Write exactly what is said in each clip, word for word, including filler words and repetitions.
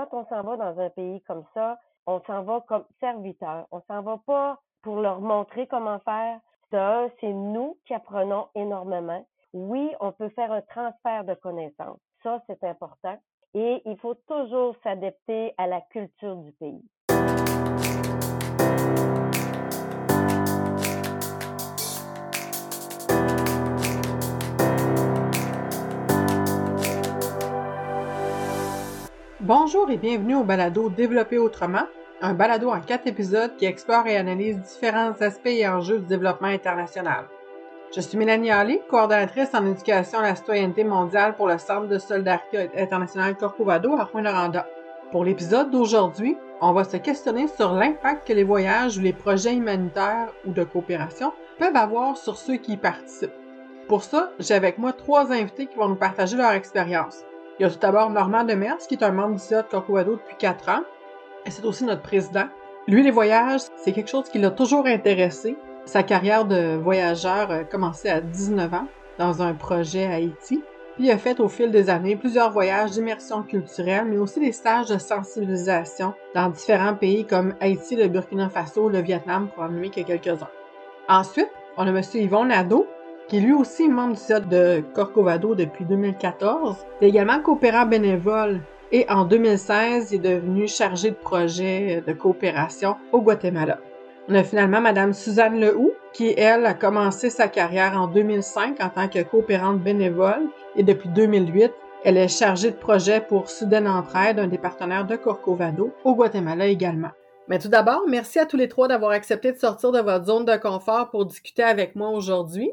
Quand on s'en va dans un pays comme ça, on s'en va comme serviteur. On s'en va pas pour leur montrer comment faire. Ça, c'est nous qui apprenons énormément. Oui, on peut faire un transfert de connaissances. Ça, c'est important. Et il faut toujours s'adapter à la culture du pays. Bonjour et bienvenue au balado Développer autrement, un balado en quatre épisodes qui explore et analyse différents aspects et enjeux du développement international. Je suis Mélanie Ali, coordonnatrice en éducation à la citoyenneté mondiale pour le Centre de solidarité internationale Corcovado à Rouyn-Noranda. Pour l'épisode d'aujourd'hui, on va se questionner sur l'impact que les voyages ou les projets humanitaires ou de coopération peuvent avoir sur ceux qui y participent. Pour ça, j'ai avec moi trois invités qui vont nous partager leur expérience. Il y a tout d'abord Normand Demers, qui est un membre du C I A de Corcovado depuis quatre ans, et c'est aussi notre président. Lui, les voyages, c'est quelque chose qui l'a toujours intéressé. Sa carrière de voyageur a commencé à dix-neuf ans, dans un projet à Haïti, puis il a fait au fil des années plusieurs voyages d'immersion culturelle, mais aussi des stages de sensibilisation dans différents pays comme Haïti, le Burkina Faso, le Vietnam, pour en nommer que quelques-uns. Ensuite, on a M. Yvon Nadeau, qui est lui aussi membre du C I A de Corcovado depuis deux mille quatorze. Il est également coopérant bénévole et en deux mille seize, il est devenu chargé de projet de coopération au Guatemala. On a finalement Mme Suzanne Lehoux, qui, elle, a commencé sa carrière en deux mille cinq en tant que coopérante bénévole et depuis deux mille huit, elle est chargée de projet pour Soudaine Entraide, un des partenaires de Corcovado, au Guatemala également. Mais tout d'abord, merci à tous les trois d'avoir accepté de sortir de votre zone de confort pour discuter avec moi aujourd'hui.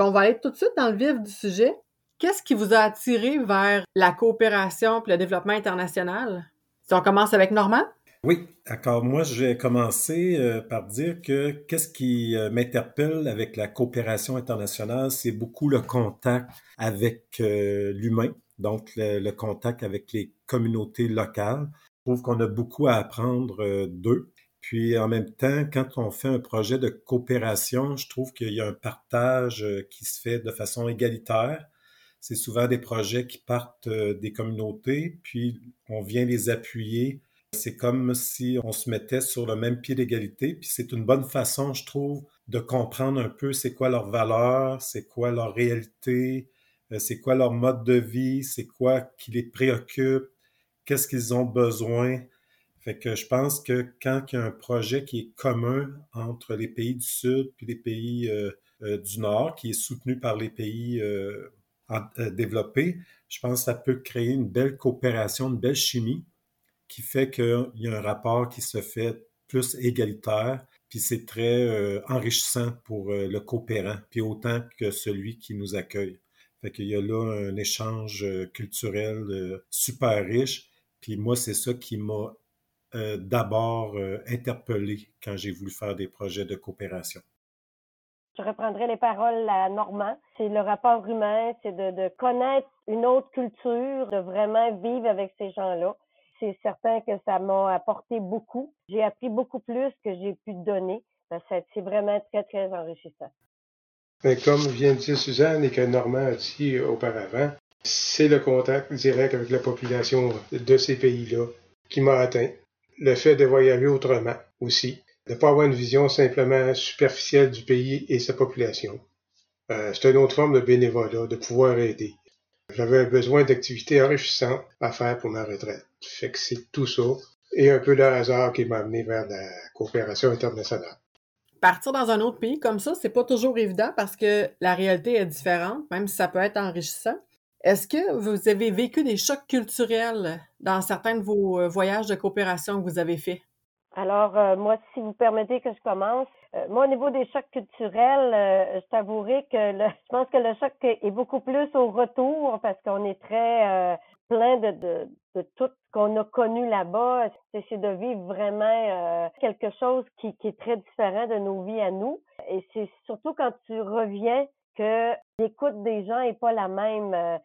On va aller tout de suite dans le vif du sujet. Qu'est-ce qui vous a attiré vers la coopération et le développement international? Si on commence avec Normand? Oui, d'accord. Moi, j'ai commencé par dire que qu'est-ce qui m'interpelle avec la coopération internationale, c'est beaucoup le contact avec l'humain, donc le, le contact avec les communautés locales. Je trouve qu'on a beaucoup à apprendre d'eux. Puis, en même temps, quand on fait un projet de coopération, je trouve qu'il y a un partage qui se fait de façon égalitaire. C'est souvent des projets qui partent des communautés, puis on vient les appuyer. C'est comme si on se mettait sur le même pied d'égalité, puis c'est une bonne façon, je trouve, de comprendre un peu c'est quoi leurs valeurs, c'est quoi leur réalité, c'est quoi leur mode de vie, c'est quoi qui les préoccupe, qu'est-ce qu'ils ont besoin. Fait que je pense que quand il y a un projet qui est commun entre les pays du Sud puis les pays euh, euh, du Nord, qui est soutenu par les pays euh, développés, je pense que ça peut créer une belle coopération, une belle chimie qui fait qu'il y a un rapport qui se fait plus égalitaire, puis c'est très euh, enrichissant pour euh, le coopérant, puis autant que celui qui nous accueille. Fait qu'il y a là un échange culturel euh, super riche, puis moi, c'est ça qui m'a Euh, d'abord euh, interpellé quand j'ai voulu faire des projets de coopération. Je reprendrai les paroles à Normand. C'est le rapport humain, c'est de, de connaître une autre culture, de vraiment vivre avec ces gens-là. C'est certain que ça m'a apporté beaucoup. J'ai appris beaucoup plus que j'ai pu donner. Ben, ça, c'est vraiment très, très enrichissant. Mais comme vient de dire Suzanne et que Normand a dit auparavant, c'est le contact direct avec la population de ces pays-là qui m'a atteint. Le fait de voyager autrement aussi, de ne pas avoir une vision simplement superficielle du pays et sa population. Euh, c'est une autre forme de bénévolat, de pouvoir aider. J'avais un besoin d'activités enrichissantes à faire pour ma retraite. Fait que c'est tout ça et un peu le hasard qui m'a amené vers la coopération internationale. Partir dans un autre pays comme ça, c'est pas toujours évident parce que la réalité est différente, même si ça peut être enrichissant. Est-ce que vous avez vécu des chocs culturels dans certains de vos voyages de coopération que vous avez faits? Alors, euh, moi, si vous permettez que je commence, euh, moi, au niveau des chocs culturels, euh, je t'avouerai que le, je pense que le choc est beaucoup plus au retour parce qu'on est très euh, plein de, de, de tout ce qu'on a connu là-bas. C'est, c'est de vivre vraiment euh, quelque chose qui, qui est très différent de nos vies à nous. Et c'est surtout quand tu reviens que l'écoute des gens n'est pas la même. Euh,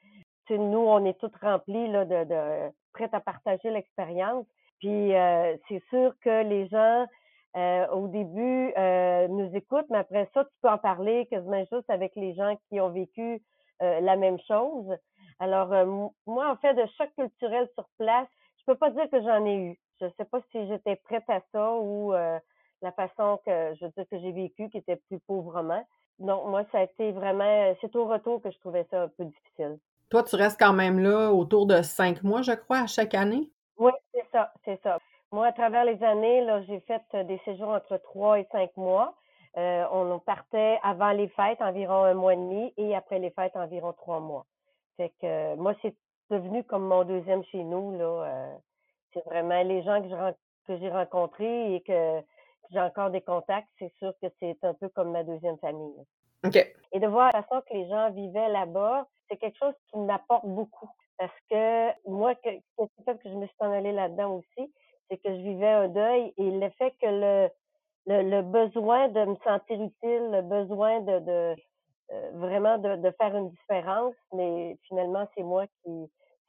nous, on est tous remplis là, de, de prêts à partager l'expérience. Puis euh, c'est sûr que les gens, euh, au début, euh, nous écoutent, mais après ça, tu peux en parler quasiment juste avec les gens qui ont vécu euh, la même chose. Alors, euh, moi, en fait, de choc culturel sur place, je peux pas dire que j'en ai eu. Je sais pas si j'étais prête à ça ou euh, la façon que je veux dire que j'ai vécu, qui était plus pauvrement. Donc, moi, ça a été vraiment... C'est au retour que je trouvais ça un peu difficile. Toi, tu restes quand même là autour de cinq mois, je crois, à chaque année? Oui, c'est ça, c'est ça. Moi, à travers les années, là, j'ai fait des séjours entre trois et cinq mois. Euh, on partait avant les fêtes, environ un mois et demi, et après les fêtes, environ trois mois. Fait que euh, moi, c'est devenu comme mon deuxième chez nous, là. Euh, c'est vraiment les gens que, je, que j'ai rencontrés et que... j'ai encore des contacts, c'est sûr que c'est un peu comme ma deuxième famille. OK. Et de voir la façon que les gens vivaient là-bas, c'est quelque chose qui m'apporte beaucoup. Parce que moi, que, peut-être que je me suis en allée là-dedans aussi, c'est que je vivais un deuil et le fait que le, le, le besoin de me sentir utile, le besoin de, de euh, vraiment de, de faire une différence, mais finalement, c'est moi qui...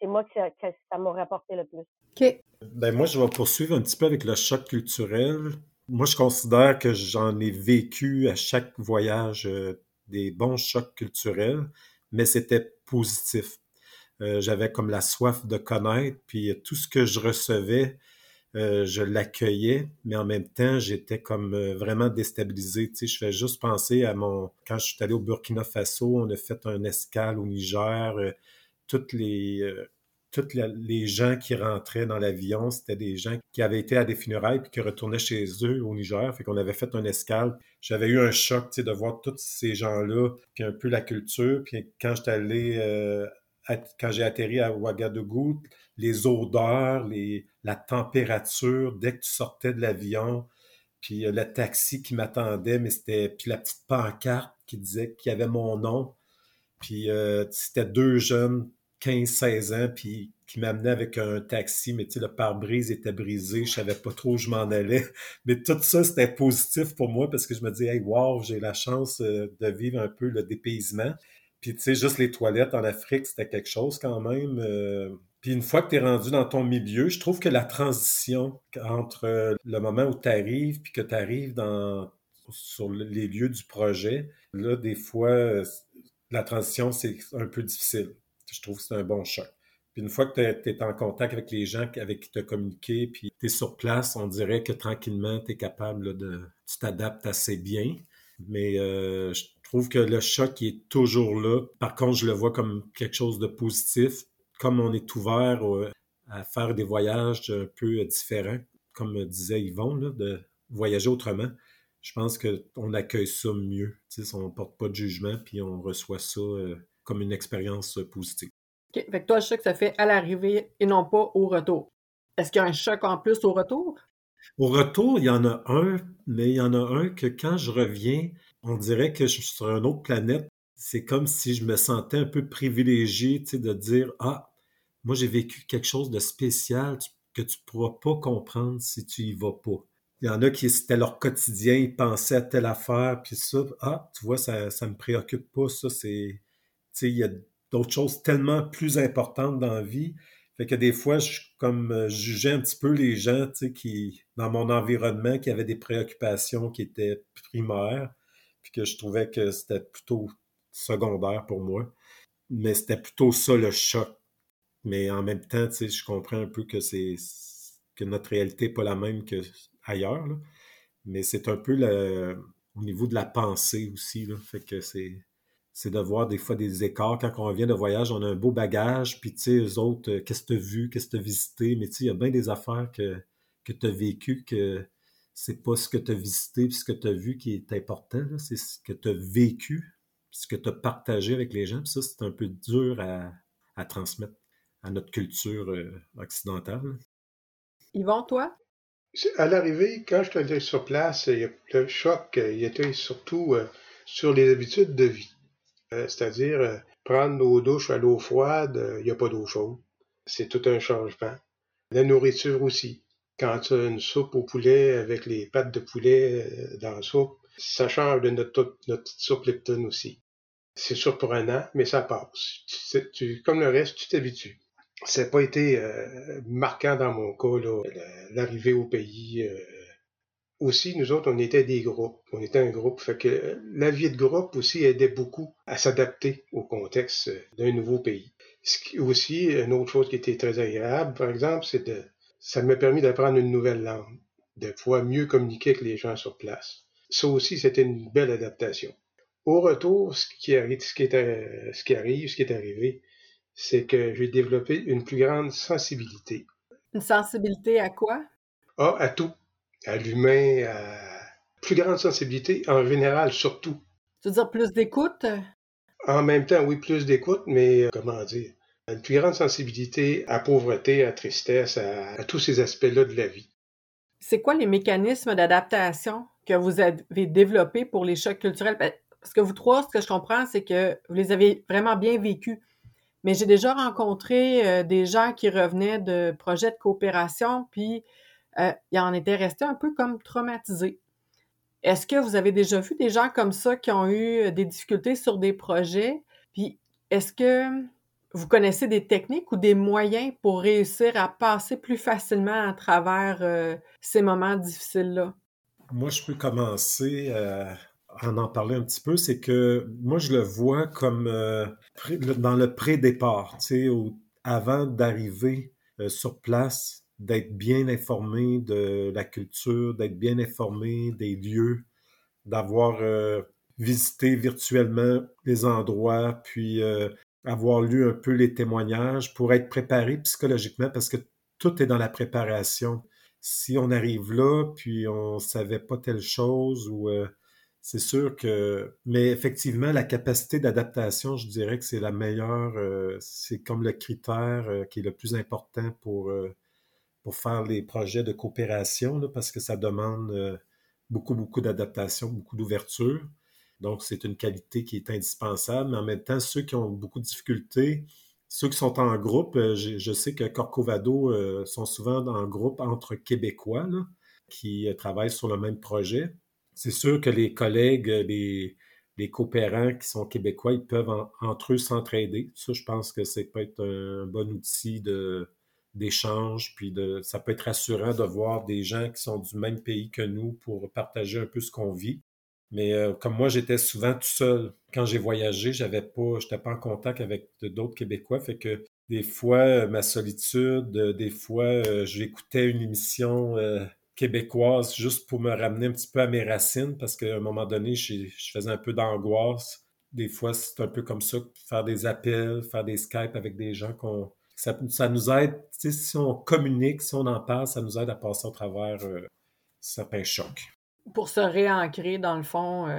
C'est moi que ça, que ça m'a rapporté le plus. OK. Ben moi, je vais poursuivre un petit peu avec le choc culturel. Moi, je considère que j'en ai vécu à chaque voyage euh, des bons chocs culturels, mais c'était positif. Euh, j'avais comme la soif de connaître, puis tout ce que je recevais, euh, je l'accueillais, mais en même temps, j'étais comme euh, vraiment déstabilisé. Tu sais, je fais juste penser à mon... Quand je suis allé au Burkina Faso, on a fait un escale au Niger. Euh, toutes les... Euh, Toutes les gens qui rentraient dans l'avion, c'était des gens qui avaient été à des funérailles puis qui retournaient chez eux au Niger. Fait qu'on avait fait un escale. J'avais eu un choc, tu sais, de voir tous ces gens-là, puis un peu la culture. Puis quand j'étais allé, euh, à, quand j'ai atterri à Ouagadougou, les odeurs, les, la température, dès que tu sortais de l'avion, puis euh, le taxi qui m'attendait, mais c'était, puis la petite pancarte qui disait qu'il y avait mon nom. Puis euh, c'était deux jeunes, quinze seize ans, puis qui m'amenait avec un taxi, mais tu sais, le pare-brise était brisé, je savais pas trop où je m'en allais. Mais tout ça, c'était positif pour moi parce que je me disais, hey, wow, j'ai la chance de vivre un peu le dépaysement. Puis tu sais, juste les toilettes en Afrique, c'était quelque chose quand même. Puis une fois que tu es rendu dans ton milieu, je trouve que la transition entre le moment où tu arrives puis que tu arrives dans, sur les lieux du projet, là, des fois, la transition, c'est un peu difficile. Je trouve que c'est un bon choc. Puis une fois que tu es en contact avec les gens avec qui tu as communiqué, puis tu es sur place, on dirait que tranquillement, tu es capable là, de... Tu t'adaptes assez bien. Mais euh, je trouve que le choc il est toujours là. Par contre, je le vois comme quelque chose de positif. Comme on est ouvert euh, à faire des voyages un peu différents, comme disait Yvon, là, de voyager autrement, je pense qu'on accueille ça mieux. Tu sais, on ne porte pas de jugement, puis on reçoit ça... Euh, comme une expérience positive. OK. Fait que toi, le choc, ça fait à l'arrivée et non pas au retour. Est-ce qu'il y a un choc en plus au retour? Au retour, il y en a un, mais il y en a un que quand je reviens, on dirait que je suis sur une autre planète. C'est comme si je me sentais un peu privilégié, tu sais, de dire « Ah, moi, j'ai vécu quelque chose de spécial que tu ne pourras pas comprendre si tu n'y vas pas. » Il y en a qui, c'était leur quotidien, ils pensaient à telle affaire, puis ça, « Ah, tu vois, ça ne me préoccupe pas, ça, c'est... » Tu sais, il y a d'autres choses tellement plus importantes dans la vie. Fait que des fois, je comme jugeais un petit peu les gens, tu sais, qui, dans mon environnement, qui avaient des préoccupations qui étaient primaires, puis que je trouvais que c'était plutôt secondaire pour moi. Mais c'était plutôt ça, le choc. Mais en même temps, tu sais, je comprends un peu que c'est que notre réalité n'est pas la même qu'ailleurs, là. Mais c'est un peu le, au niveau de la pensée aussi, là. Fait que c'est... C'est de voir des fois des écarts. Quand on revient de voyage, on a un beau bagage, puis tu sais, eux autres, euh, qu'est-ce que tu as vu, qu'est-ce que tu as visité, mais tu sais, il y a bien des affaires que, que tu as vécues, que c'est pas ce que tu as visité puis ce que tu as vu qui est important, là. C'est ce que tu as vécu, ce que tu as partagé avec les gens, puis ça, c'est un peu dur à, à transmettre à notre culture euh, occidentale. Yvon, toi? À l'arrivée, quand je suis sur place, le choc, il était surtout euh, sur les habitudes de vie. C'est-à-dire, euh, prendre nos douches à l'eau froide, il euh, n'y a pas d'eau chaude. C'est tout un changement. La nourriture aussi. Quand tu as une soupe au poulet avec les pattes de poulet euh, dans la soupe, ça change de notre, notre petite soupe Lipton aussi. C'est surprenant, mais ça passe. Tu, tu, comme le reste, tu t'habitues. Ça n'a pas été euh, marquant dans mon cas, là, l'arrivée au pays. Euh, Aussi, nous autres, on était des groupes. On était un groupe. Fait que la vie de groupe aussi aidait beaucoup à s'adapter au contexte d'un nouveau pays. Ce qui aussi, une autre chose qui était très agréable, par exemple, c'est de ça m'a permis d'apprendre une nouvelle langue, de pouvoir mieux communiquer avec les gens sur place. Ça aussi, c'était une belle adaptation. Au retour, ce qui arrive, ce qui est, ce qui arrive, ce qui est arrivé, c'est que j'ai développé une plus grande sensibilité. Une sensibilité à quoi? Ah, à tout. À l'humain, à... Plus grande sensibilité, en général, surtout. Tu veux dire plus d'écoute? En même temps, oui, plus d'écoute, mais euh, comment dire? Une plus grande sensibilité à pauvreté, à tristesse, à, à tous ces aspects-là de la vie. C'est quoi les mécanismes d'adaptation que vous avez développés pour les chocs culturels? Parce que vous trois, ce que je comprends, c'est que vous les avez vraiment bien vécus. Mais j'ai déjà rencontré euh, des gens qui revenaient de projets de coopération, puis euh, ils en étaient restés un peu comme traumatisés. Est-ce que vous avez déjà vu des gens comme ça qui ont eu des difficultés sur des projets? Puis, est-ce que vous connaissez des techniques ou des moyens pour réussir à passer plus facilement à travers euh, ces moments difficiles-là? Moi, je peux commencer euh, à en parler un petit peu. C'est que moi, je le vois comme euh, dans le pré-départ, tu sais, au, avant d'arriver euh, sur place, d'être bien informé de la culture, d'être bien informé des lieux, d'avoir euh, visité virtuellement les endroits, puis euh, avoir lu un peu les témoignages pour être préparé psychologiquement, parce que tout est dans la préparation. Si on arrive là, puis on ne savait pas telle chose, ou euh, c'est sûr que... Mais effectivement, la capacité d'adaptation, je dirais que c'est la meilleure, euh, c'est comme le critère euh, qui est le plus important pour... Euh, pour faire les projets de coopération, là, parce que ça demande euh, beaucoup, beaucoup d'adaptation, beaucoup d'ouverture. Donc, c'est une qualité qui est indispensable. Mais en même temps, ceux qui ont beaucoup de difficultés, ceux qui sont en groupe, euh, je sais que Corcovado euh, sont souvent en groupe entre Québécois là, qui euh, travaillent sur le même projet. C'est sûr que les collègues, les, les coopérants qui sont Québécois, ils peuvent en, entre eux s'entraider. Ça, je pense que c'est peut-être un bon outil de... d'échanges, puis de, ça peut être rassurant de voir des gens qui sont du même pays que nous pour partager un peu ce qu'on vit. Mais euh, comme moi, j'étais souvent tout seul. Quand j'ai voyagé, j'avais pas, j'étais pas en contact avec d'autres Québécois, fait que des fois, ma solitude, des fois, euh, j'écoutais une émission euh, québécoise juste pour me ramener un petit peu à mes racines, parce qu'à un moment donné, je, je faisais un peu d'angoisse. Des fois, c'est un peu comme ça, faire des appels, faire des Skype avec des gens qu'on... Ça, ça nous aide, tu sais, si on communique, si on en parle, ça nous aide à passer au travers euh, certains chocs. Pour se réancrer, dans le fond. Euh...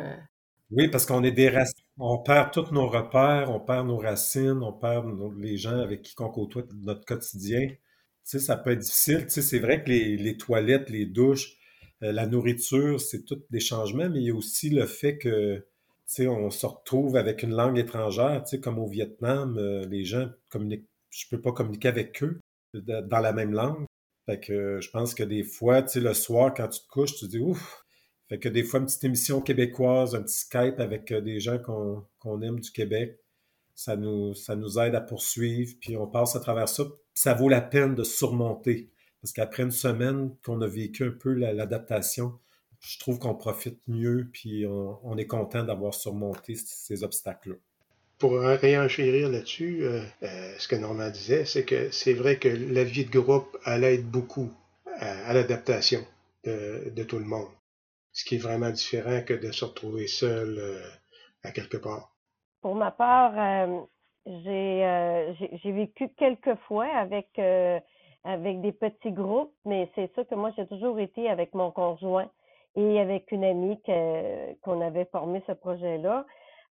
Oui, parce qu'on est des racines. On perd tous nos repères, on perd nos racines, on perd nos, les gens avec qui on côtoie notre quotidien. Tu sais, ça peut être difficile. Tu sais, c'est vrai que les, les toilettes, les douches, euh, la nourriture, c'est tous des changements, mais il y a aussi le fait que tu sais, on se retrouve avec une langue étrangère. Tu sais, comme au Vietnam, euh, les gens communiquent. Je peux pas communiquer avec eux dans la même langue. Fait que je pense que des fois, tu sais, le soir, quand tu te couches, tu te dis « Ouf! » Fait que des fois, une petite émission québécoise, un petit Skype avec des gens qu'on, qu'on aime du Québec, ça nous, ça nous aide à poursuivre, puis on passe à travers ça. Ça vaut la peine de surmonter, parce qu'après une semaine qu'on a vécu un peu la, l'adaptation, je trouve qu'on profite mieux, puis on, on est content d'avoir surmonté ces obstacles-là. Pour réenchérir là-dessus, euh, euh, ce que Normand disait, c'est que c'est vrai que la vie de groupe, elle aide beaucoup à, à l'adaptation de, de tout le monde. Ce qui est vraiment différent que de se retrouver seul euh, à quelque part. Pour ma part, euh, j'ai, euh, j'ai, j'ai vécu quelques fois avec, euh, avec des petits groupes, mais c'est sûr que moi, j'ai toujours été avec mon conjoint et avec une amie que, qu'on avait formé ce projet-là.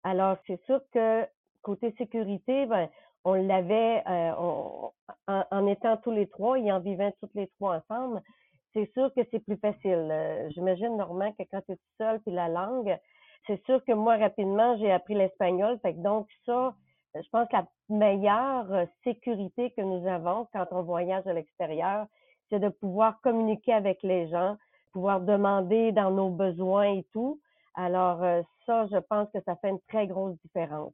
Alors, c'est sûr que côté sécurité, ben, on l'avait euh, on, en, en étant tous les trois et en vivant toutes les trois ensemble, c'est sûr que c'est plus facile. Euh, j'imagine, Normand, que quand tu es tout seul puis la langue, c'est sûr que moi, rapidement, j'ai appris l'espagnol. Fait que donc, ça, je pense que la meilleure sécurité que nous avons quand on voyage à l'extérieur, c'est de pouvoir communiquer avec les gens, pouvoir demander dans nos besoins et tout. Alors, euh, ça, je pense que ça fait une très grosse différence.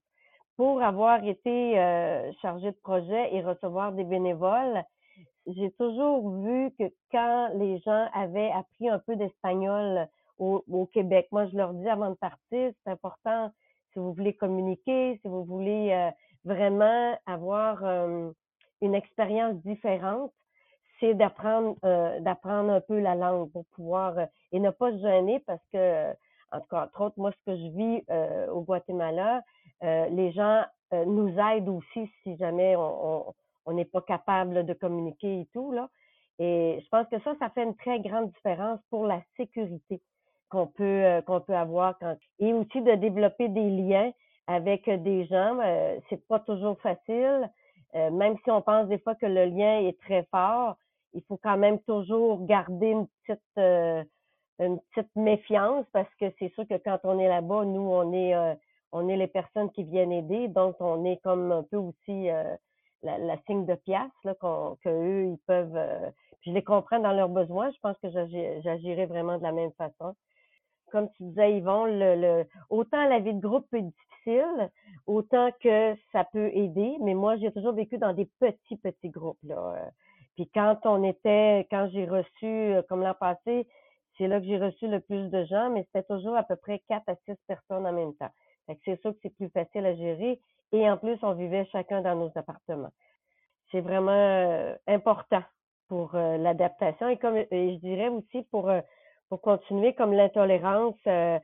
Pour avoir été euh, chargée de projet et recevoir des bénévoles, j'ai toujours vu que quand les gens avaient appris un peu d'espagnol au, au Québec, moi, je leur dis avant de partir, c'est important, si vous voulez communiquer, si vous voulez euh, vraiment avoir euh, une expérience différente, c'est d'apprendre euh, d'apprendre un peu la langue pour pouvoir, euh, et ne pas se gêner parce que, en tout cas, entre autres, moi, ce que je vis euh, au Guatemala, euh, les gens euh, nous aident aussi si jamais on n'est pas capable de communiquer et tout, là. Et je pense que ça, ça fait une très grande différence pour la sécurité qu'on peut, euh, qu'on peut avoir. Quand... Et aussi de développer des liens avec des gens, euh, c'est pas toujours facile. Euh, même si on pense des fois que le lien est très fort, il faut quand même toujours garder une petite, euh, une petite méfiance parce que c'est sûr que quand on est là-bas, nous, on est, euh, on est les personnes qui viennent aider, donc on est comme un peu aussi euh, la, la signe de pièce là, qu'on, qu'eux, ils peuvent... Euh, je les comprends dans leurs besoins, je pense que j'agirai vraiment de la même façon. Comme tu disais, Yvon, le, le, autant la vie de groupe peut être difficile, autant que ça peut aider. Mais moi, j'ai toujours vécu dans des petits, petits groupes, là. Puis quand on était, quand j'ai reçu, comme l'an passé, c'est là que j'ai reçu le plus de gens, mais c'était toujours à peu près quatre à six personnes en même temps. Fait que c'est sûr que c'est plus facile à gérer. Et en plus, on vivait chacun dans nos appartements. C'est vraiment important pour l'adaptation. Et comme et je dirais aussi pour... Pour continuer, comme l'intolérance, euh,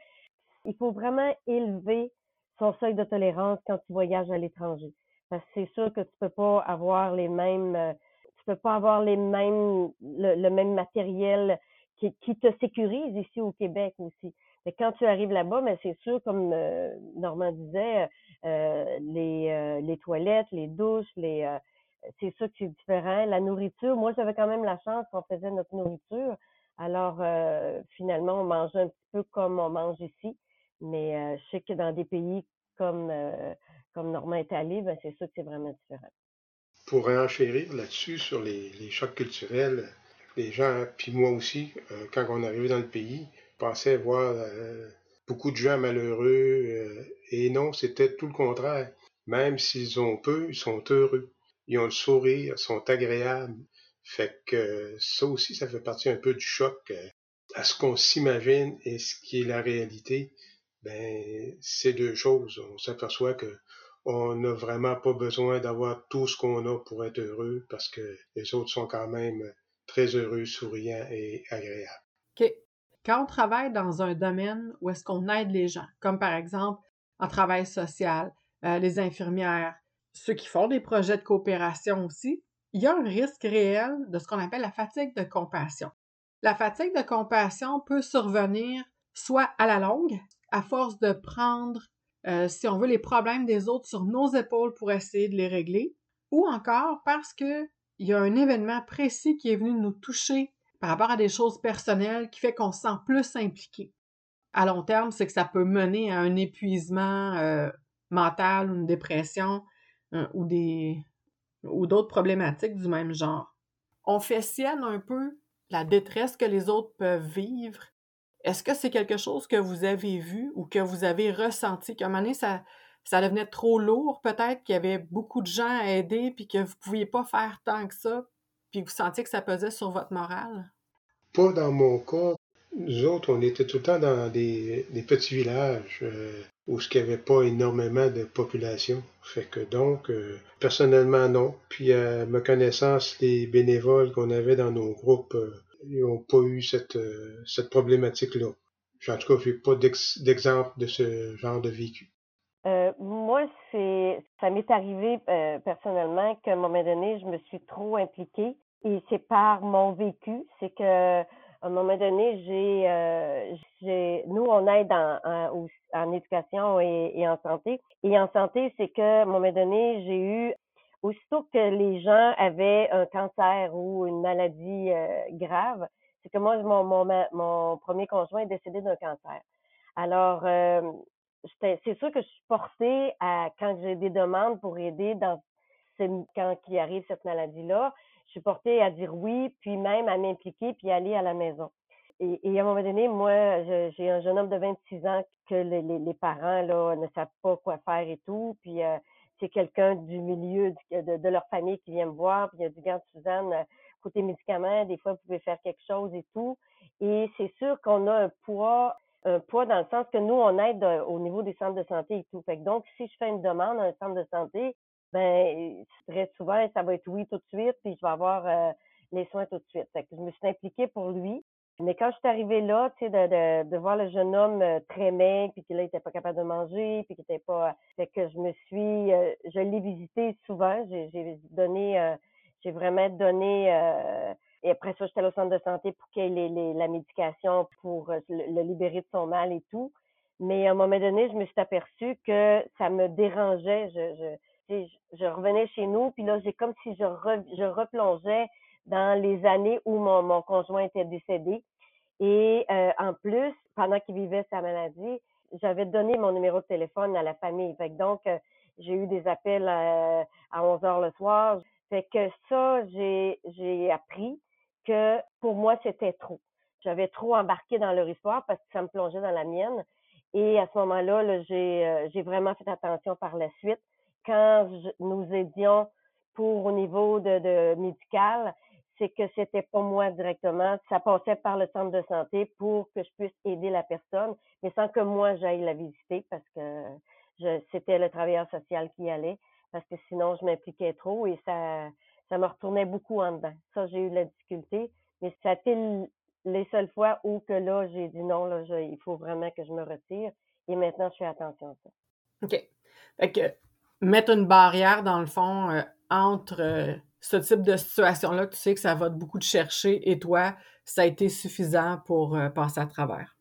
il faut vraiment élever son seuil de tolérance quand tu voyages à l'étranger. Parce que c'est sûr que tu peux pas avoir les mêmes, euh, tu peux pas avoir les mêmes, le, le même matériel qui, qui te sécurise ici au Québec aussi. Mais quand tu arrives là-bas, mais c'est sûr, comme euh, Normand disait, euh, les, euh, les toilettes, les douches, les, euh, c'est sûr que c'est différent. La nourriture, moi j'avais quand même la chance qu'on faisait notre nourriture. Alors, euh, finalement, on mange un petit peu comme on mange ici, mais euh, je sais que dans des pays comme, euh, comme Normand est allé, ben, c'est sûr que c'est vraiment différent. Pour enchérir là-dessus, sur les, les chocs culturels, les gens, puis moi aussi, euh, quand on arrivait dans le pays, pensait voir euh, beaucoup de gens malheureux, euh, et non, c'était tout le contraire. Même s'ils ont peu, ils sont heureux, ils ont le sourire, sont agréables. Fait que ça aussi, ça fait partie un peu du choc à ce qu'on s'imagine et ce qui est la réalité. Ben, c'est deux choses. On s'aperçoit que on n'a vraiment pas besoin d'avoir tout ce qu'on a pour être heureux parce que les autres sont quand même très heureux, souriants et agréables. OK. Quand on travaille dans un domaine où est-ce qu'on aide les gens, comme par exemple en travail social, euh, les infirmières, ceux qui font des projets de coopération aussi, il y a un risque réel de ce qu'on appelle la fatigue de compassion. La fatigue de compassion peut survenir soit à la longue, à force de prendre, euh, si on veut, les problèmes des autres sur nos épaules pour essayer de les régler, ou encore parce qu'il y a un événement précis qui est venu nous toucher par rapport à des choses personnelles qui fait qu'on se sent plus impliqué. À long terme, c'est que ça peut mener à un épuisement euh, mental ou une dépression euh, ou des... ou d'autres problématiques du même genre. On fait ciel un peu la détresse que les autres peuvent vivre. Est-ce que c'est quelque chose que vous avez vu ou que vous avez ressenti? Qu'à un moment donné, ça, ça devenait trop lourd peut-être, qu'il y avait beaucoup de gens à aider puis que vous ne pouviez pas faire tant que ça, puis vous sentiez que ça pesait sur votre morale? Pas dans mon cas. Nous autres, on était tout le temps dans des, des petits villages euh, où il n'y avait pas énormément de population. Fait que donc, euh, personnellement, non. Puis à ma connaissance, les bénévoles qu'on avait dans nos groupes, euh, ils n'ont pas eu cette, euh, cette problématique-là. En tout cas, je n'ai pas d'ex- d'exemple de ce genre de vécu. Euh, moi, c'est ça m'est arrivé euh, personnellement qu'à un moment donné, je me suis trop impliquée. Et c'est par mon vécu, c'est que... À un moment donné, j'ai, euh, j'ai, nous, on aide en, en, en éducation et, et en santé. Et en santé, c'est qu'à un moment donné, j'ai eu, aussitôt que les gens avaient un cancer ou une maladie euh, grave, c'est que moi, mon, mon, mon premier conjoint est décédé d'un cancer. Alors, euh, c'est sûr que je suis portée à, quand j'ai des demandes pour aider dans ces, quand il arrive cette maladie-là, je suis portée à dire oui, puis même à m'impliquer, puis aller à la maison. Et, et à un moment donné, moi, je, j'ai un jeune homme de vingt-six ans que les, les, les parents là ne savent pas quoi faire et tout. Puis euh, c'est quelqu'un du milieu du, de, de leur famille qui vient me voir, puis il a dit « Garde Suzanne, côté médicaments, des fois, vous pouvez faire quelque chose et tout. » Et c'est sûr qu'on a un poids, un poids dans le sens que nous, on aide au niveau des centres de santé et tout. Fait que donc, si je fais une demande à un centre de santé, ben très souvent, ça va être oui tout de suite, puis je vais avoir euh, les soins tout de suite. Fait que je me suis impliquée pour lui. Mais quand je suis arrivée là, tu sais, de, de, de voir le jeune homme trémer, puis qu'il n'était pas capable de manger, puis qu'il n'était pas... Fait que je me suis... Euh, je l'ai visité souvent. J'ai, j'ai donné... Euh, j'ai vraiment donné... Euh, et après ça, j'étais allée au centre de santé pour qu'il ait les, les, la médication pour le, le libérer de son mal et tout. Mais à un moment donné, je me suis aperçue que ça me dérangeait. Je, je, je revenais chez nous, puis là, j'ai comme si je, re, je replongeais dans les années où mon, mon conjoint était décédé. Et euh, en plus, pendant qu'il vivait sa maladie, j'avais donné mon numéro de téléphone à la famille. Fait que donc, euh, j'ai eu des appels à, à onze heures le soir. Fait que ça, j'ai, j'ai appris que pour moi, c'était trop. J'avais trop embarqué dans leur histoire parce que ça me plongeait dans la mienne. Et à ce moment-là, là, j'ai, euh, j'ai vraiment fait attention par la suite. Quand je, nous aidions pour au niveau de, de médical, c'est que c'était pas moi directement. Ça passait par le centre de santé pour que je puisse aider la personne, mais sans que moi j'aille la visiter parce que je, c'était le travailleur social qui y allait, parce que sinon je m'impliquais trop et ça, ça me retournait beaucoup en dedans. Ça, j'ai eu de la difficulté, mais ça a été les seules fois où que là, j'ai dit non, là, je, il faut vraiment que je me retire et maintenant je fais attention à ça. OK. Fait que mettre une barrière dans le fond euh, entre... Euh... ce type de situation-là, que tu sais que ça va beaucoup te chercher et toi, ça a été suffisant pour euh, passer à travers.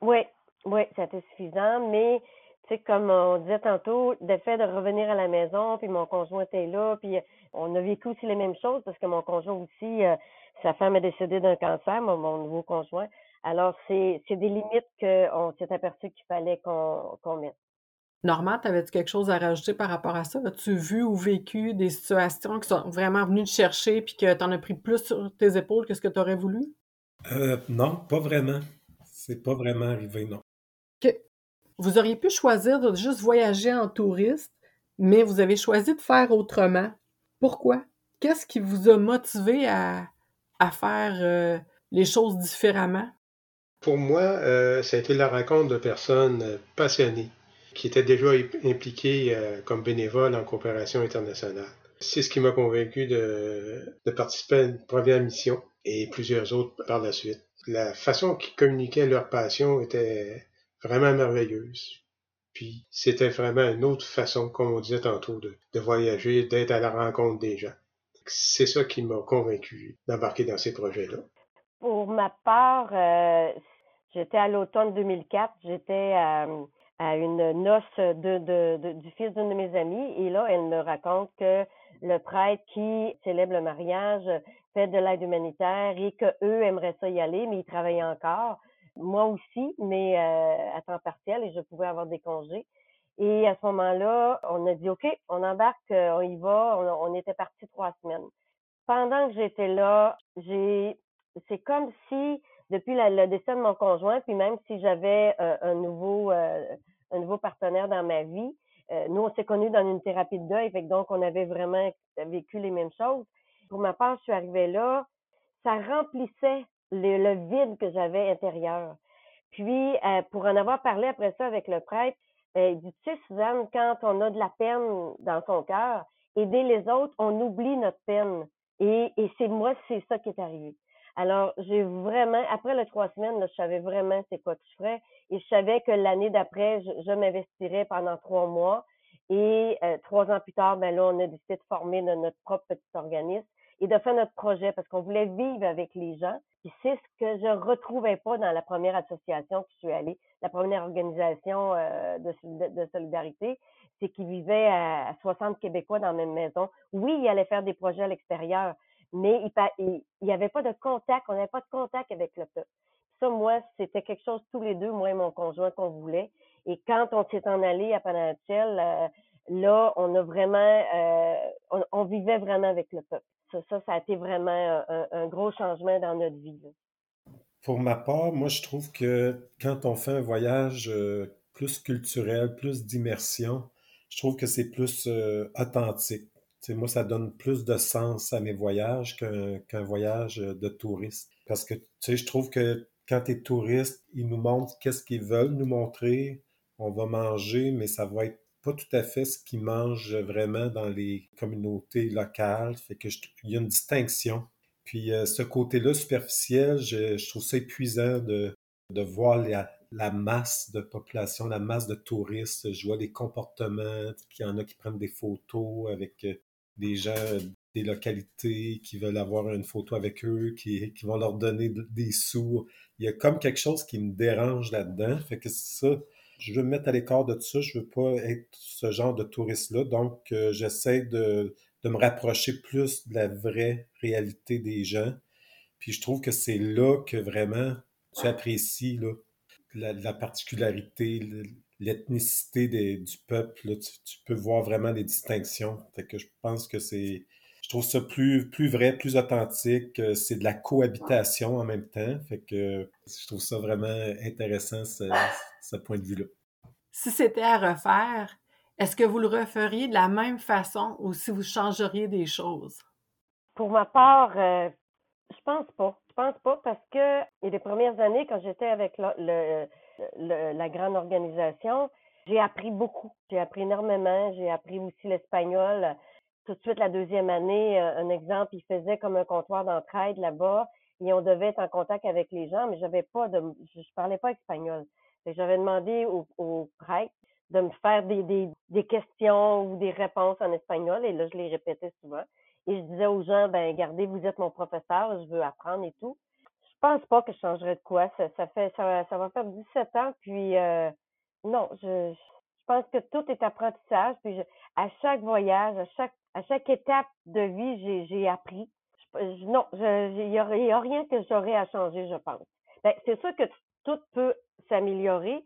Oui, oui, ça a été suffisant, mais tu sais, comme on disait tantôt, le fait de revenir à la maison, puis mon conjoint était là, puis on a vécu aussi les mêmes choses parce que mon conjoint aussi, euh, sa femme est décédée d'un cancer, mon, mon nouveau conjoint. Alors, c'est, c'est des limites qu'on s'est aperçu qu'il fallait qu'on, qu'on mette. Normand, t'avais-tu quelque chose à rajouter par rapport à ça? As-tu vu ou vécu des situations qui sont vraiment venues te chercher puis que t'en as pris plus sur tes épaules que ce que t'aurais voulu? Euh, non, pas vraiment. C'est pas vraiment arrivé, non. Okay. Vous auriez pu choisir de juste voyager en touriste, mais vous avez choisi de faire autrement. Pourquoi? Qu'est-ce qui vous a motivé à, à faire euh, les choses différemment? Pour moi, euh, ça a été la rencontre de personnes passionnées qui était déjà impliqué euh, comme bénévole en coopération internationale. C'est ce qui m'a convaincu de, de participer à une première mission et plusieurs autres par la suite. La façon qu'ils communiquaient leur passion était vraiment merveilleuse. Puis c'était vraiment une autre façon, comme on disait tantôt, de, de voyager, d'être à la rencontre des gens. C'est ça qui m'a convaincu d'embarquer dans ces projets-là. Pour ma part, euh, j'étais à l'automne deux mille quatre, j'étais à... Euh... à une noce de, de, de, du fils d'une de mes amies. Et là, elle me raconte que le prêtre qui célèbre le mariage fait de l'aide humanitaire et qu'eux aimeraient ça y aller, mais ils travaillaient encore. Moi aussi, mais euh, à temps partiel, et je pouvais avoir des congés. Et à ce moment-là, on a dit « OK, on embarque, on y va ». On, on était partis trois semaines. Pendant que j'étais là, j'ai c'est comme si, depuis la, le décès de mon conjoint, puis même si j'avais euh, un nouveau... Euh, un nouveau partenaire dans ma vie. Euh, nous, on s'est connus dans une thérapie de deuil, fait que donc on avait vraiment vécu les mêmes choses. Pour ma part, je suis arrivée là, ça remplissait le, le vide que j'avais intérieur. Puis, euh, pour en avoir parlé après ça avec le prêtre, euh, il dit, tu sais, Suzanne, quand on a de la peine dans son cœur, aider les autres, on oublie notre peine. Et, et c'est moi, c'est ça qui est arrivé. Alors, j'ai vraiment, après les trois semaines, là, je savais vraiment c'est quoi que je ferais. Et je savais que l'année d'après, je, je m'investirais pendant trois mois. Et euh, trois ans plus tard, ben là, on a décidé de former de notre propre petit organisme et de faire notre projet parce qu'on voulait vivre avec les gens. Puis c'est ce que je retrouvais pas dans la première association que je suis allée, la première organisation euh, de, de solidarité, c'est qu'ils vivaient à, à soixante Québécois dans la même maison. Oui, ils allaient faire des projets à l'extérieur, mais il n'y avait pas de contact, on n'avait pas de contact avec le peuple. Ça, moi, c'était quelque chose, tous les deux, moi et mon conjoint, qu'on voulait. Et quand on s'est en allé à Panachel, euh, là, on a vraiment, euh, on, on vivait vraiment avec le peuple. Ça, ça, ça a été vraiment un, un gros changement dans notre vie. Là. Pour ma part, moi, je trouve que quand on fait un voyage euh, plus culturel, plus d'immersion, je trouve que c'est plus euh, authentique. T'sais, moi, ça donne plus de sens à mes voyages qu'un, qu'un voyage de touriste. Parce que, tu sais, je trouve que quand t'es touriste, ils nous montrent qu'est-ce qu'ils veulent nous montrer. On va manger, mais ça va être pas tout à fait ce qu'ils mangent vraiment dans les communautés locales. Fait que je, il y a une distinction. Puis euh, ce côté-là superficiel, je, je trouve ça épuisant de, de voir la, la masse de population, la masse de touristes. Je vois des comportements, qu'il y en a qui prennent des photos avec des gens des localités, qui veulent avoir une photo avec eux, qui, qui vont leur donner des sous. Il y a comme quelque chose qui me dérange là-dedans. Fait que c'est ça. Je veux me mettre à l'écart de ça. Je veux pas être ce genre de touriste-là. Donc, euh, j'essaie de, de me rapprocher plus de la vraie réalité des gens. Puis je trouve que c'est là que vraiment tu apprécies là, la, la particularité, l'ethnicité des, du peuple. Là. Tu, tu peux voir vraiment les distinctions. Fait que je pense que c'est... Je trouve ça plus, plus vrai, plus authentique. C'est de la cohabitation en même temps. Fait que je trouve ça vraiment intéressant, ce, ce point de vue-là. Si c'était à refaire, est-ce que vous le referiez de la même façon ou si vous changeriez des choses? Pour ma part, euh, je pense pas. Je pense pas parce que les premières années, quand j'étais avec le, le, le, la grande organisation, j'ai appris beaucoup. J'ai appris énormément. J'ai appris aussi l'espagnol. Tout de suite, la deuxième année, un exemple, ils faisaient comme un comptoir d'entraide là-bas et on devait être en contact avec les gens, mais j'avais pas de, je parlais pas espagnol. Fait que j'avais demandé aux au prêtres de me faire des, des, des questions ou des réponses en espagnol et là, je les répétais souvent. Et je disais aux gens, ben regardez, vous êtes mon professeur, je veux apprendre et tout. Je pense pas que je changerais de quoi. Ça, ça fait, ça, ça va faire dix-sept ans, puis euh, non, je, je pense que tout est apprentissage. Puis je, à chaque voyage, à chaque À chaque étape de vie, j'ai, j'ai appris. Je, je, non, il n'y a, a rien que j'aurais à changer, je pense. Ben, c'est sûr que t- tout peut s'améliorer.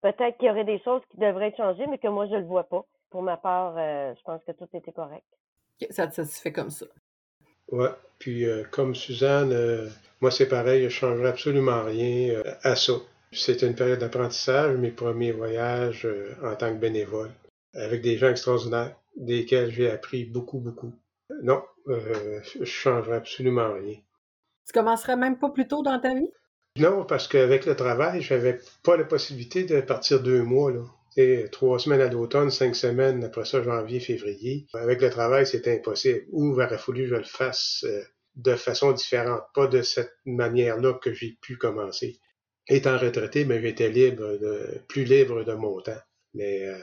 Peut-être qu'il y aurait des choses qui devraient être changées, mais que moi, je ne le vois pas. Pour ma part, euh, je pense que tout était correct. Ça te satisfait comme ça? Oui, puis euh, comme Suzanne, euh, moi, c'est pareil, je ne changerai absolument rien euh, à ça. C'était une période d'apprentissage, mes premiers voyages euh, en tant que bénévole, avec des gens extraordinaires, desquels j'ai appris beaucoup, beaucoup. Non, euh, je ne changerai absolument rien. Tu commencerais même pas plus tôt dans ta vie? Non, parce qu'avec le travail, j'avais pas la possibilité de partir deux mois. Là. Et trois semaines à l'automne, cinq semaines, après ça, janvier, février. Avec le travail, c'était impossible. Ou il aurait fallu que je le fasse euh, de façon différente, pas de cette manière-là que j'ai pu commencer. Étant retraité, ben, j'étais libre, de, plus libre de mon temps. Mais euh,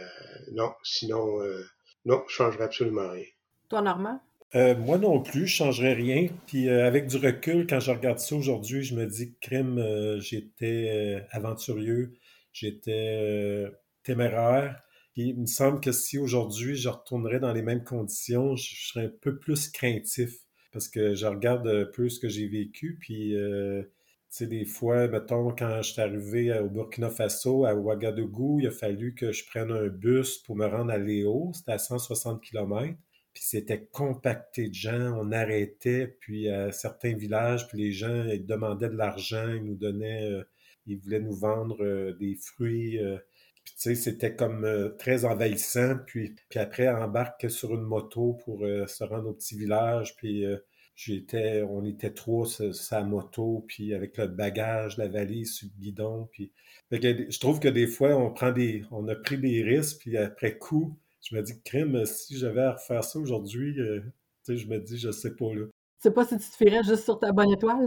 non, sinon... Euh, Non, je ne changerais absolument rien. Toi, Normand? Euh, moi non plus, je ne changerais rien. Puis euh, avec du recul, quand je regarde ça aujourd'hui, je me dis que crime, euh, j'étais euh, aventurieux, j'étais euh, téméraire. Et il me semble que si aujourd'hui, je retournerais dans les mêmes conditions, je, je serais un peu plus craintif parce que je regarde un peu ce que j'ai vécu. Puis, euh, tu sais, des fois, mettons, quand je suis arrivé au Burkina Faso, à Ouagadougou, il a fallu que je prenne un bus pour me rendre à Léo. C'était à cent soixante kilomètres. Puis c'était compacté de gens. On arrêtait, puis à certains villages, puis les gens, ils demandaient de l'argent. Ils nous donnaient, euh, ils voulaient nous vendre euh, des fruits. Euh, puis tu sais, c'était comme euh, très envahissant. Puis, puis après, on embarque sur une moto pour euh, se rendre au petit village, puis... Euh, J'étais, on était trois sur sa moto, puis avec le bagage, la valise, le guidon. Puis... Je trouve que des fois, on prend des, on a pris des risques, puis après coup, je me dis, crime, si j'avais à refaire ça aujourd'hui, euh, tu sais, je me dis, je sais pas là. Je sais pas si tu te fierais juste sur ta bonne étoile.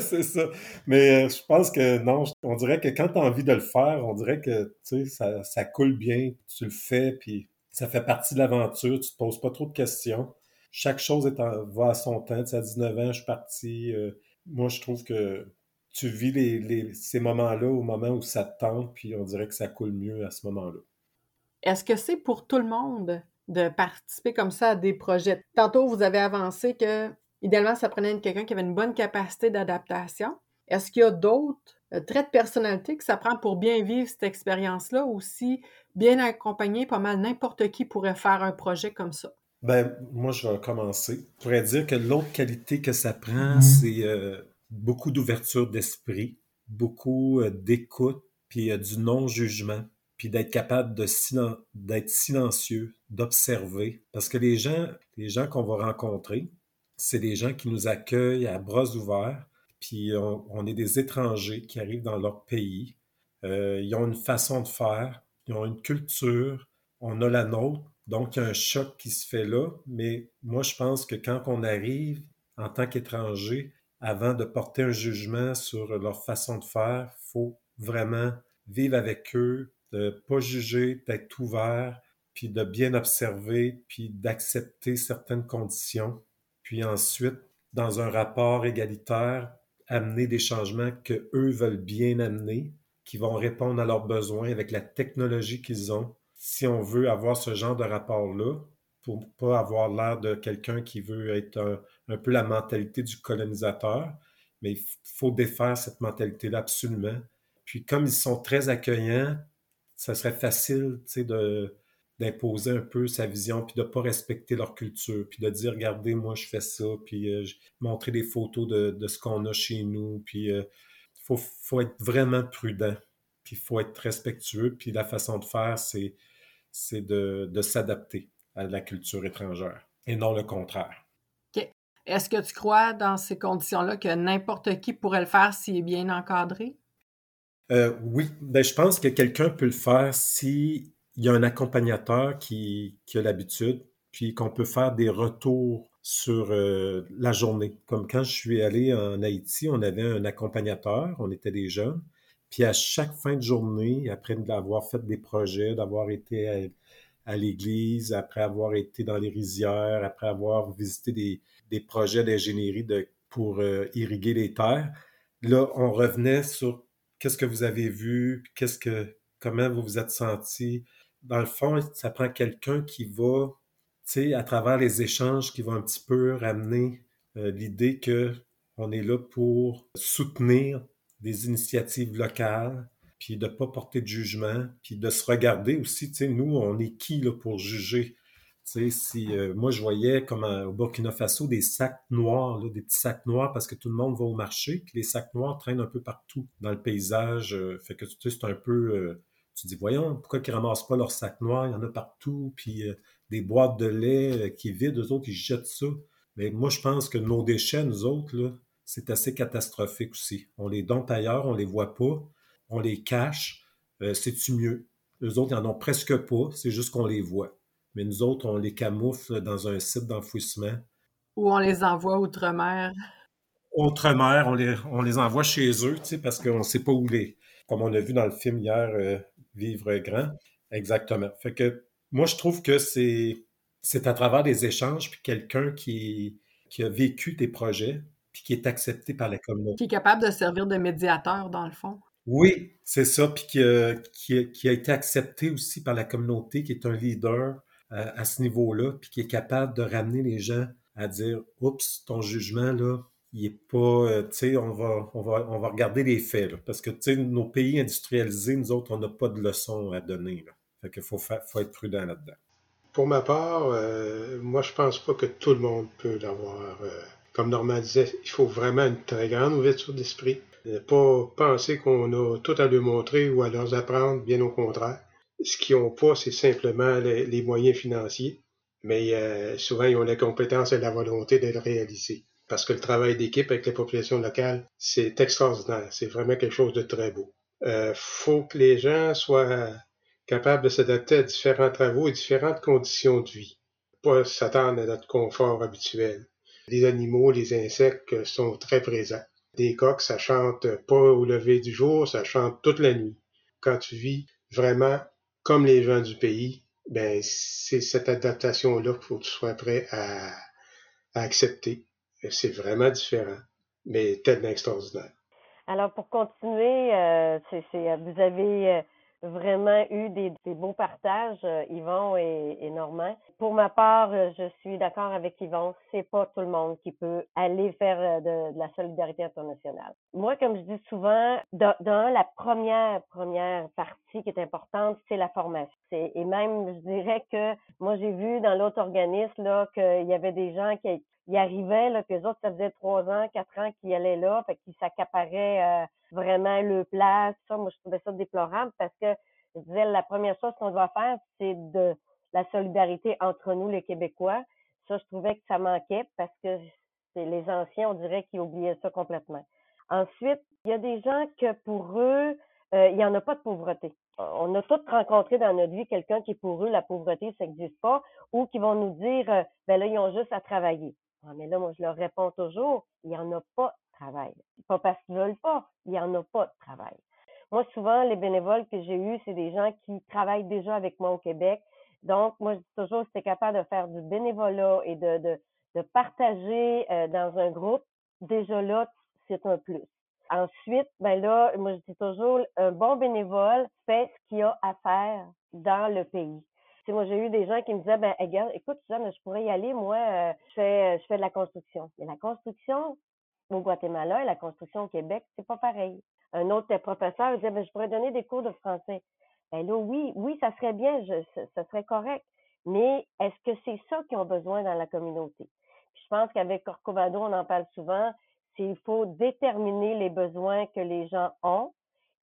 C'est ça. Mais euh, je pense que non, on dirait que quand tu as envie de le faire, on dirait que tu sais, ça, ça coule bien, tu le fais, puis ça fait partie de l'aventure, tu te poses pas trop de questions. Chaque chose est en, va à son temps. Tu sais, à dix-neuf ans, je suis parti. Euh, moi, je trouve que tu vis les, les, ces moments-là au moment où ça te tente, puis on dirait que ça coule mieux à ce moment-là. Est-ce que c'est pour tout le monde de participer comme ça à des projets? Tantôt, vous avez avancé que, idéalement, ça prenait quelqu'un qui avait une bonne capacité d'adaptation. Est-ce qu'il y a d'autres euh, traits de personnalité que ça prend pour bien vivre cette expérience-là ou si bien accompagné, pas mal n'importe qui pourrait faire un projet comme ça? Ben, moi, je vais commencer. Je pourrais dire que l'autre qualité que ça prend, c'est euh, beaucoup d'ouverture d'esprit, beaucoup euh, d'écoute, puis euh, du non-jugement, puis d'être capable de silen- d'être silencieux, d'observer. Parce que les gens, les gens qu'on va rencontrer, c'est des gens qui nous accueillent à bras ouverts, puis on, on est des étrangers qui arrivent dans leur pays. Euh, ils ont une façon de faire, ils ont une culture, on a la nôtre. Donc, il y a un choc qui se fait là, mais moi, je pense que quand on arrive en tant qu'étrangers, avant de porter un jugement sur leur façon de faire, il faut vraiment vivre avec eux, de ne pas juger, d'être ouvert, puis de bien observer, puis d'accepter certaines conditions. Puis ensuite, dans un rapport égalitaire, amener des changements qu'eux veulent bien amener, qui vont répondre à leurs besoins avec la technologie qu'ils ont. Si on veut avoir ce genre de rapport-là, pour ne pas avoir l'air de quelqu'un qui veut être un, un peu la mentalité du colonisateur, mais il faut défaire cette mentalité-là absolument. Puis comme ils sont très accueillants, ça serait facile, tu sais, de, d'imposer un peu sa vision, puis de ne pas respecter leur culture, puis de dire « Regardez, moi, je fais ça », puis euh, montrer des photos de, de ce qu'on a chez nous, puis... Euh, Il faut, faut être vraiment prudent, puis il faut être respectueux, puis la façon de faire, c'est, c'est de, de s'adapter à la culture étrangère, et non le contraire. Okay. Est-ce que tu crois, dans ces conditions-là, que n'importe qui pourrait le faire s'il est bien encadré? Euh, oui, ben, je pense que quelqu'un peut le faire s'il y a un accompagnateur qui, qui a l'habitude, puis qu'on peut faire des retours sur euh, la journée. Comme quand je suis allé en Haïti, on avait un accompagnateur, on était des jeunes, puis à chaque fin de journée, après avoir fait des projets, d'avoir été à, à l'église, après avoir été dans les rizières, après avoir visité des, des projets d'ingénierie de, pour euh, irriguer les terres, là, on revenait sur qu'est-ce que vous avez vu, qu'est-ce que, comment vous vous êtes senti. Dans le fond, ça prend quelqu'un qui va... Tu sais, à travers les échanges qui vont un petit peu ramener euh, l'idée qu'on est là pour soutenir des initiatives locales, puis de ne pas porter de jugement, puis de se regarder aussi, tu sais, nous, on est qui là, pour juger? Tu sais, si euh, moi, je voyais comme à, au Burkina Faso des sacs noirs, là, des petits sacs noirs parce que tout le monde va au marché, puis les sacs noirs traînent un peu partout dans le paysage. Euh, fait que tu sais, c'est un peu... Euh, tu dis, voyons, pourquoi ils ne ramassent pas leurs sacs noirs? Il y en a partout, puis... Euh, des boîtes de lait qui vident, eux autres, ils jettent ça. Mais moi, je pense que nos déchets, nous autres, là, c'est assez catastrophique aussi. On les dompe ailleurs, on les voit pas, on les cache. Euh, c'est-tu mieux? Eux autres, ils n'en ont presque pas, c'est juste qu'on les voit. Mais nous autres, on les camoufle dans un site d'enfouissement. Ou on les envoie outre-mer. Outre-mer, on les, on les envoie chez eux, tu sais, parce qu'on ne sait pas où les... Comme on a vu dans le film hier, euh, « Vivre grand ». Exactement. Fait que moi, je trouve que c'est, c'est à travers des échanges, puis quelqu'un qui, qui a vécu des projets, puis qui est accepté par la communauté. Qui est capable de servir de médiateur, dans le fond. Oui, c'est ça, puis qui a, qui a, qui a été accepté aussi par la communauté, qui est un leader à, à ce niveau-là, puis qui est capable de ramener les gens à dire « Oups, ton jugement, là, il est pas... » Tu sais, on va, on, va, on va regarder les faits, là, parce que, tu sais, nos pays industrialisés, nous autres, on n'a pas de leçons à donner, là. Fait qu'il faut, fa- faut être prudent là-dedans. Pour ma part, euh, moi, je pense pas que tout le monde peut l'avoir. Euh, comme Normand disait, il faut vraiment une très grande ouverture d'esprit. Ne pas penser qu'on a tout à leur montrer ou à leur apprendre, bien au contraire. Ce qu'ils n'ont pas, c'est simplement les, les moyens financiers. Mais euh, souvent, ils ont la compétence et la volonté de le réaliser. Parce que le travail d'équipe avec les populations locales, c'est extraordinaire. C'est vraiment quelque chose de très beau. Euh, faut que les gens soient... capable de s'adapter à différents travaux et différentes conditions de vie. Pas s'attendre à notre confort habituel. Les animaux, les insectes sont très présents. Des coqs, ça chante pas au lever du jour, ça chante toute la nuit. Quand tu vis vraiment comme les gens du pays, ben c'est cette adaptation-là qu'il faut que tu sois prêt à, à accepter. C'est vraiment différent, mais tellement extraordinaire. Alors pour continuer, euh, c'est, c'est, vous avez... vraiment eu des, des beaux partages, Yvon et, et Normand. Pour ma part, je suis d'accord avec Yvon, c'est pas tout le monde qui peut aller faire de, de la solidarité internationale. Moi, comme je dis souvent, dans, dans la première, première partie qui est importante, c'est la formation. C'est, et même, je dirais que moi, j'ai vu dans l'autre organisme là qu'il y avait des gens qui y arrivaient, là, que les autres, ça faisait trois ans, quatre ans qu'ils allaient là, fait qu'ils s'accaparaient euh, vraiment le place. Ça, moi, je trouvais ça déplorable parce que je disais, la première chose qu'on doit faire, c'est de la solidarité entre nous, les Québécois. Ça, je trouvais que ça manquait parce que c'est les anciens, on dirait qu'ils oubliaient ça complètement. Ensuite, il y a des gens que pour eux, euh, il n'y en a pas de pauvreté. On a tous rencontré dans notre vie quelqu'un qui, pour eux, la pauvreté, ça n'existe pas, ou qui vont nous dire, ben là, ils ont juste à travailler. Ah, mais là, moi, je leur réponds toujours, il n'y en a pas de travail. Pas parce qu'ils ne veulent pas, il n'y en a pas de travail. Moi, souvent, les bénévoles que j'ai eus, c'est des gens qui travaillent déjà avec moi au Québec. Donc, moi, je dis toujours, si tu es capable de faire du bénévolat et de, de, de partager euh, dans un groupe, déjà là, c'est un plus. Ensuite, ben là, moi, je dis toujours, un bon bénévole fait ce qu'il a à faire dans le pays. Tu sais, moi, j'ai eu des gens qui me disaient, ben, regarde, écoute, Suzanne, je pourrais y aller, moi, euh, je fais, je fais de la construction. Mais la construction au Guatemala et la construction au Québec, c'est pas pareil. Un autre professeur disait, ben, je pourrais donner des cours de français. Ben là, oui, oui, ça serait bien, je, ça, ça serait correct. Mais est-ce que c'est ça qu'ils ont besoin dans la communauté? Puis je pense qu'avec Corcovado, on en parle souvent. Il faut déterminer les besoins que les gens ont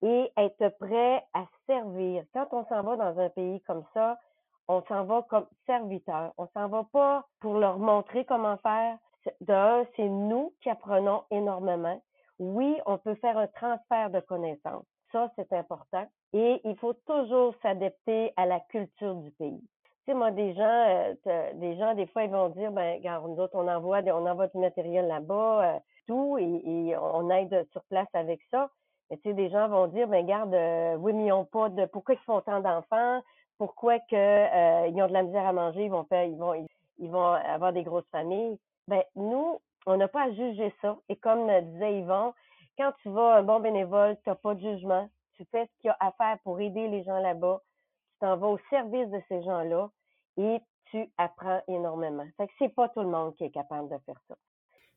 et être prêt à servir. Quand on s'en va dans un pays comme ça, on s'en va comme serviteur. On s'en va pas pour leur montrer comment faire. D'un, c'est nous qui apprenons énormément. Oui, on peut faire un transfert de connaissances. Ça, c'est important. Et il faut toujours s'adapter à la culture du pays. Tu sais, moi, des gens, euh, des gens, des fois, ils vont dire, ben, regarde, nous autres, on envoie, on envoie du matériel là-bas. Euh, tout et, et on aide sur place avec ça. Mais tu sais, des gens vont dire, ben regarde, euh, oui, mais ils n'ont pas de... Pourquoi ils font tant d'enfants? Pourquoi que euh, ils ont de la misère à manger? Ils vont faire, ils vont, ils vont avoir des grosses familles. Ben nous, on n'a pas à juger ça. Et comme disait Yvon, quand tu vas un bon bénévole, tu n'as pas de jugement. Tu fais ce qu'il y a à faire pour aider les gens là-bas. Tu t'en vas au service de ces gens-là et tu apprends énormément. Fait que c'est pas tout le monde qui est capable de faire ça.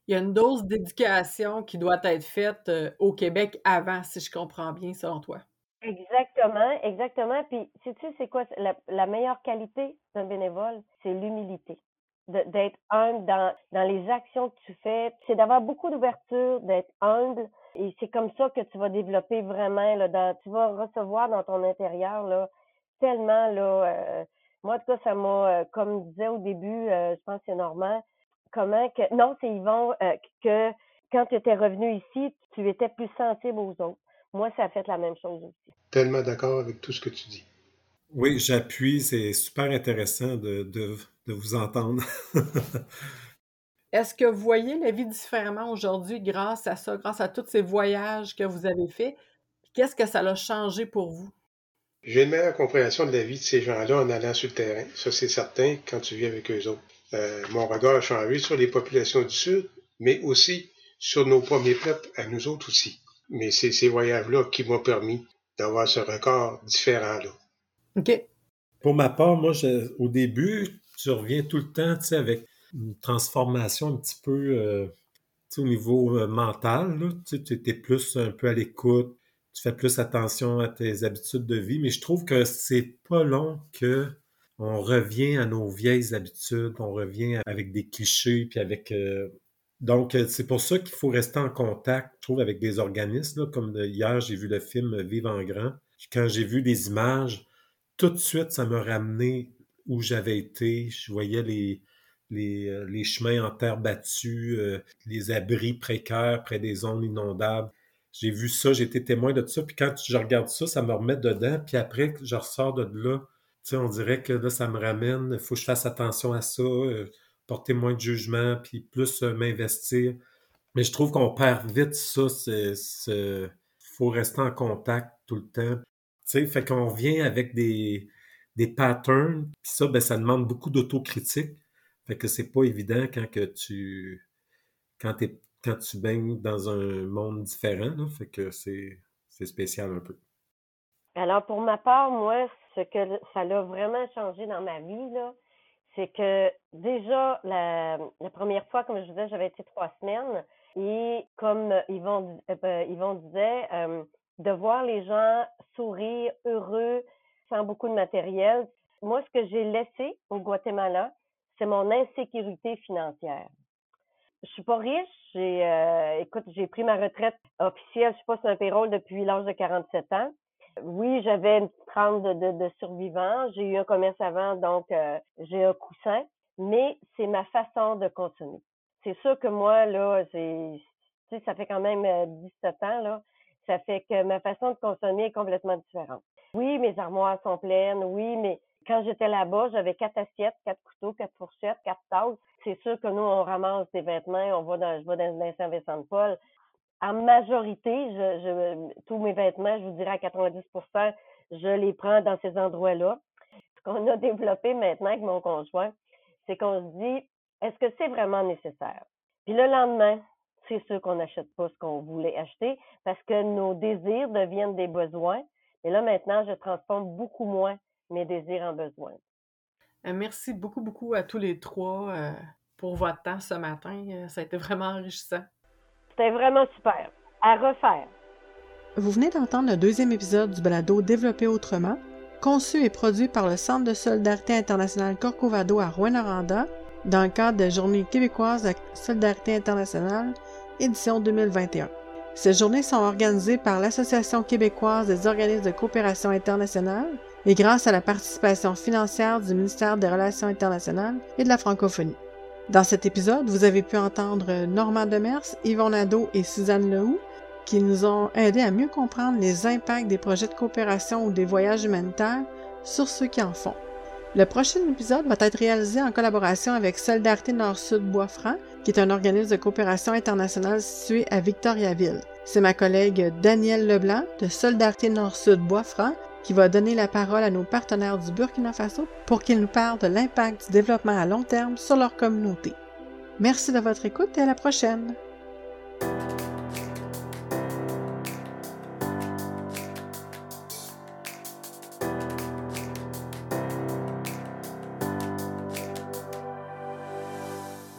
Il y a une dose d'éducation qui doit être faite euh, au Québec avant, si je comprends bien, selon toi. Exactement, exactement. Puis, sais-tu, c'est quoi la, la meilleure qualité d'un bénévole? C'est l'humilité, de, d'être humble dans, dans les actions que tu fais. C'est d'avoir beaucoup d'ouverture, d'être humble. Et c'est comme ça que tu vas développer vraiment, là, dans, tu vas recevoir dans ton intérieur là, tellement, là, euh, moi, en tout cas, ça m'a, euh, comme je disais au début, euh, je pense que c'est Normand, comment que, non, c'est Yvon, euh, que quand tu étais revenu ici, tu étais plus sensible aux autres. Moi, ça a fait la même chose aussi. Tellement d'accord avec tout ce que tu dis. Oui, j'appuie. C'est super intéressant de, de, de vous entendre. Est-ce que vous voyez la vie différemment aujourd'hui grâce à ça, grâce à tous ces voyages que vous avez faits? Qu'est-ce que ça a changé pour vous? J'ai une meilleure compréhension de la vie de ces gens-là en allant sur le terrain. Ça, c'est certain quand tu vis avec eux autres. Euh, mon regard a changé sur les populations du Sud, mais aussi sur nos premiers peuples, à nous autres aussi. Mais c'est ces voyages-là qui m'ont permis d'avoir ce regard différent-là. OK. Pour ma part, moi, je, au début, je reviens tout le temps, tu sais, avec une transformation un petit peu, euh, tu sais, au niveau euh, mental, là, tu sais, tu étais plus un peu à l'écoute, tu fais plus attention à tes habitudes de vie, mais je trouve que c'est pas long que... On revient à nos vieilles habitudes, on revient avec des clichés, puis avec... Euh... Donc, c'est pour ça qu'il faut rester en contact, je trouve, avec des organismes. Là, comme hier, j'ai vu le film « Vivre en grand ». Quand j'ai vu des images, tout de suite, ça m'a ramené où j'avais été. Je voyais les, les, les chemins en terre battue, euh, les abris précaires près des zones inondables. J'ai vu ça, j'ai été témoin de ça. Puis quand je regarde ça, ça me remet dedans. Puis après, je ressors de là. Tu sais, on dirait que là, ça me ramène, il faut que je fasse attention à ça, euh, porter moins de jugement, puis plus euh, m'investir. Mais je trouve qu'on perd vite ça, c'est, c'est... faut rester en contact tout le temps. Tu sais, fait qu'on vient avec des, des patterns, puis ça, ben, ça demande beaucoup d'autocritique. Fait que c'est pas évident quand que tu quand, t'es, quand tu baignes dans un monde différent, là, fait que c'est, c'est spécial un peu. Alors, pour ma part, moi, ce que ça l'a vraiment changé dans ma vie, là, c'est que déjà, la, la première fois, comme je vous disais, j'avais été trois semaines. Et comme Yvon, euh, Yvon disait, euh, de voir les gens sourire, heureux, sans beaucoup de matériel. Moi, ce que j'ai laissé au Guatemala, c'est mon insécurité financière. Je suis pas riche. J'ai, euh, écoute, j'ai pris ma retraite officielle. Je suis pas sur un payroll depuis l'âge de quarante-sept ans. Oui, j'avais une petite trempe de, de, de survivants. J'ai eu un commerce avant, donc euh, j'ai un coussin. Mais c'est ma façon de consommer. C'est sûr que moi, là, c'est, tu sais, ça fait quand même dix-sept ans, là. Ça fait que ma façon de consommer est complètement différente. Oui, mes armoires sont pleines. Oui, mais quand j'étais là-bas, j'avais quatre assiettes, quatre couteaux, quatre fourchettes, quatre tasses. c'est sûr que nous, on ramasse des vêtements, on va dans, je vais dans, dans Saint-Vincent-de-Paul. En majorité, je, je, tous mes vêtements, je vous dirais à quatre-vingt-dix pour cent, je les prends dans ces endroits-là. Ce qu'on a développé maintenant avec mon conjoint, c'est qu'on se dit, est-ce que c'est vraiment nécessaire? Puis le lendemain, c'est sûr qu'on n'achète pas ce qu'on voulait acheter parce que nos désirs deviennent des besoins. Et là, maintenant, je transforme beaucoup moins mes désirs en besoins. Merci beaucoup, beaucoup à tous les trois pour votre temps ce matin. Ça a été vraiment enrichissant. C'était vraiment super. À refaire. Vous venez d'entendre le deuxième épisode du balado Développer autrement, conçu et produit par le Centre de solidarité internationale Corcovado à Rouyn-Noranda dans le cadre de la Journée québécoise de solidarité internationale, édition deux mille vingt et un. Ces journées sont organisées par l'Association québécoise des organismes de coopération internationale et grâce à la participation financière du ministère des Relations internationales et de la francophonie. Dans cet épisode, vous avez pu entendre Normand Demers, Yvon Nadeau et Suzanne Lehoux, qui nous ont aidés à mieux comprendre les impacts des projets de coopération ou des voyages humanitaires sur ceux qui en font. Le prochain épisode va être réalisé en collaboration avec Solidarité Nord-Sud Boisfranc, qui est un organisme de coopération internationale situé à Victoriaville. C'est ma collègue Danielle Leblanc de Solidarité Nord-Sud Boisfranc qui va donner la parole à nos partenaires du Burkina Faso pour qu'ils nous parlent de l'impact du développement à long terme sur leur communauté. Merci de votre écoute et à la prochaine!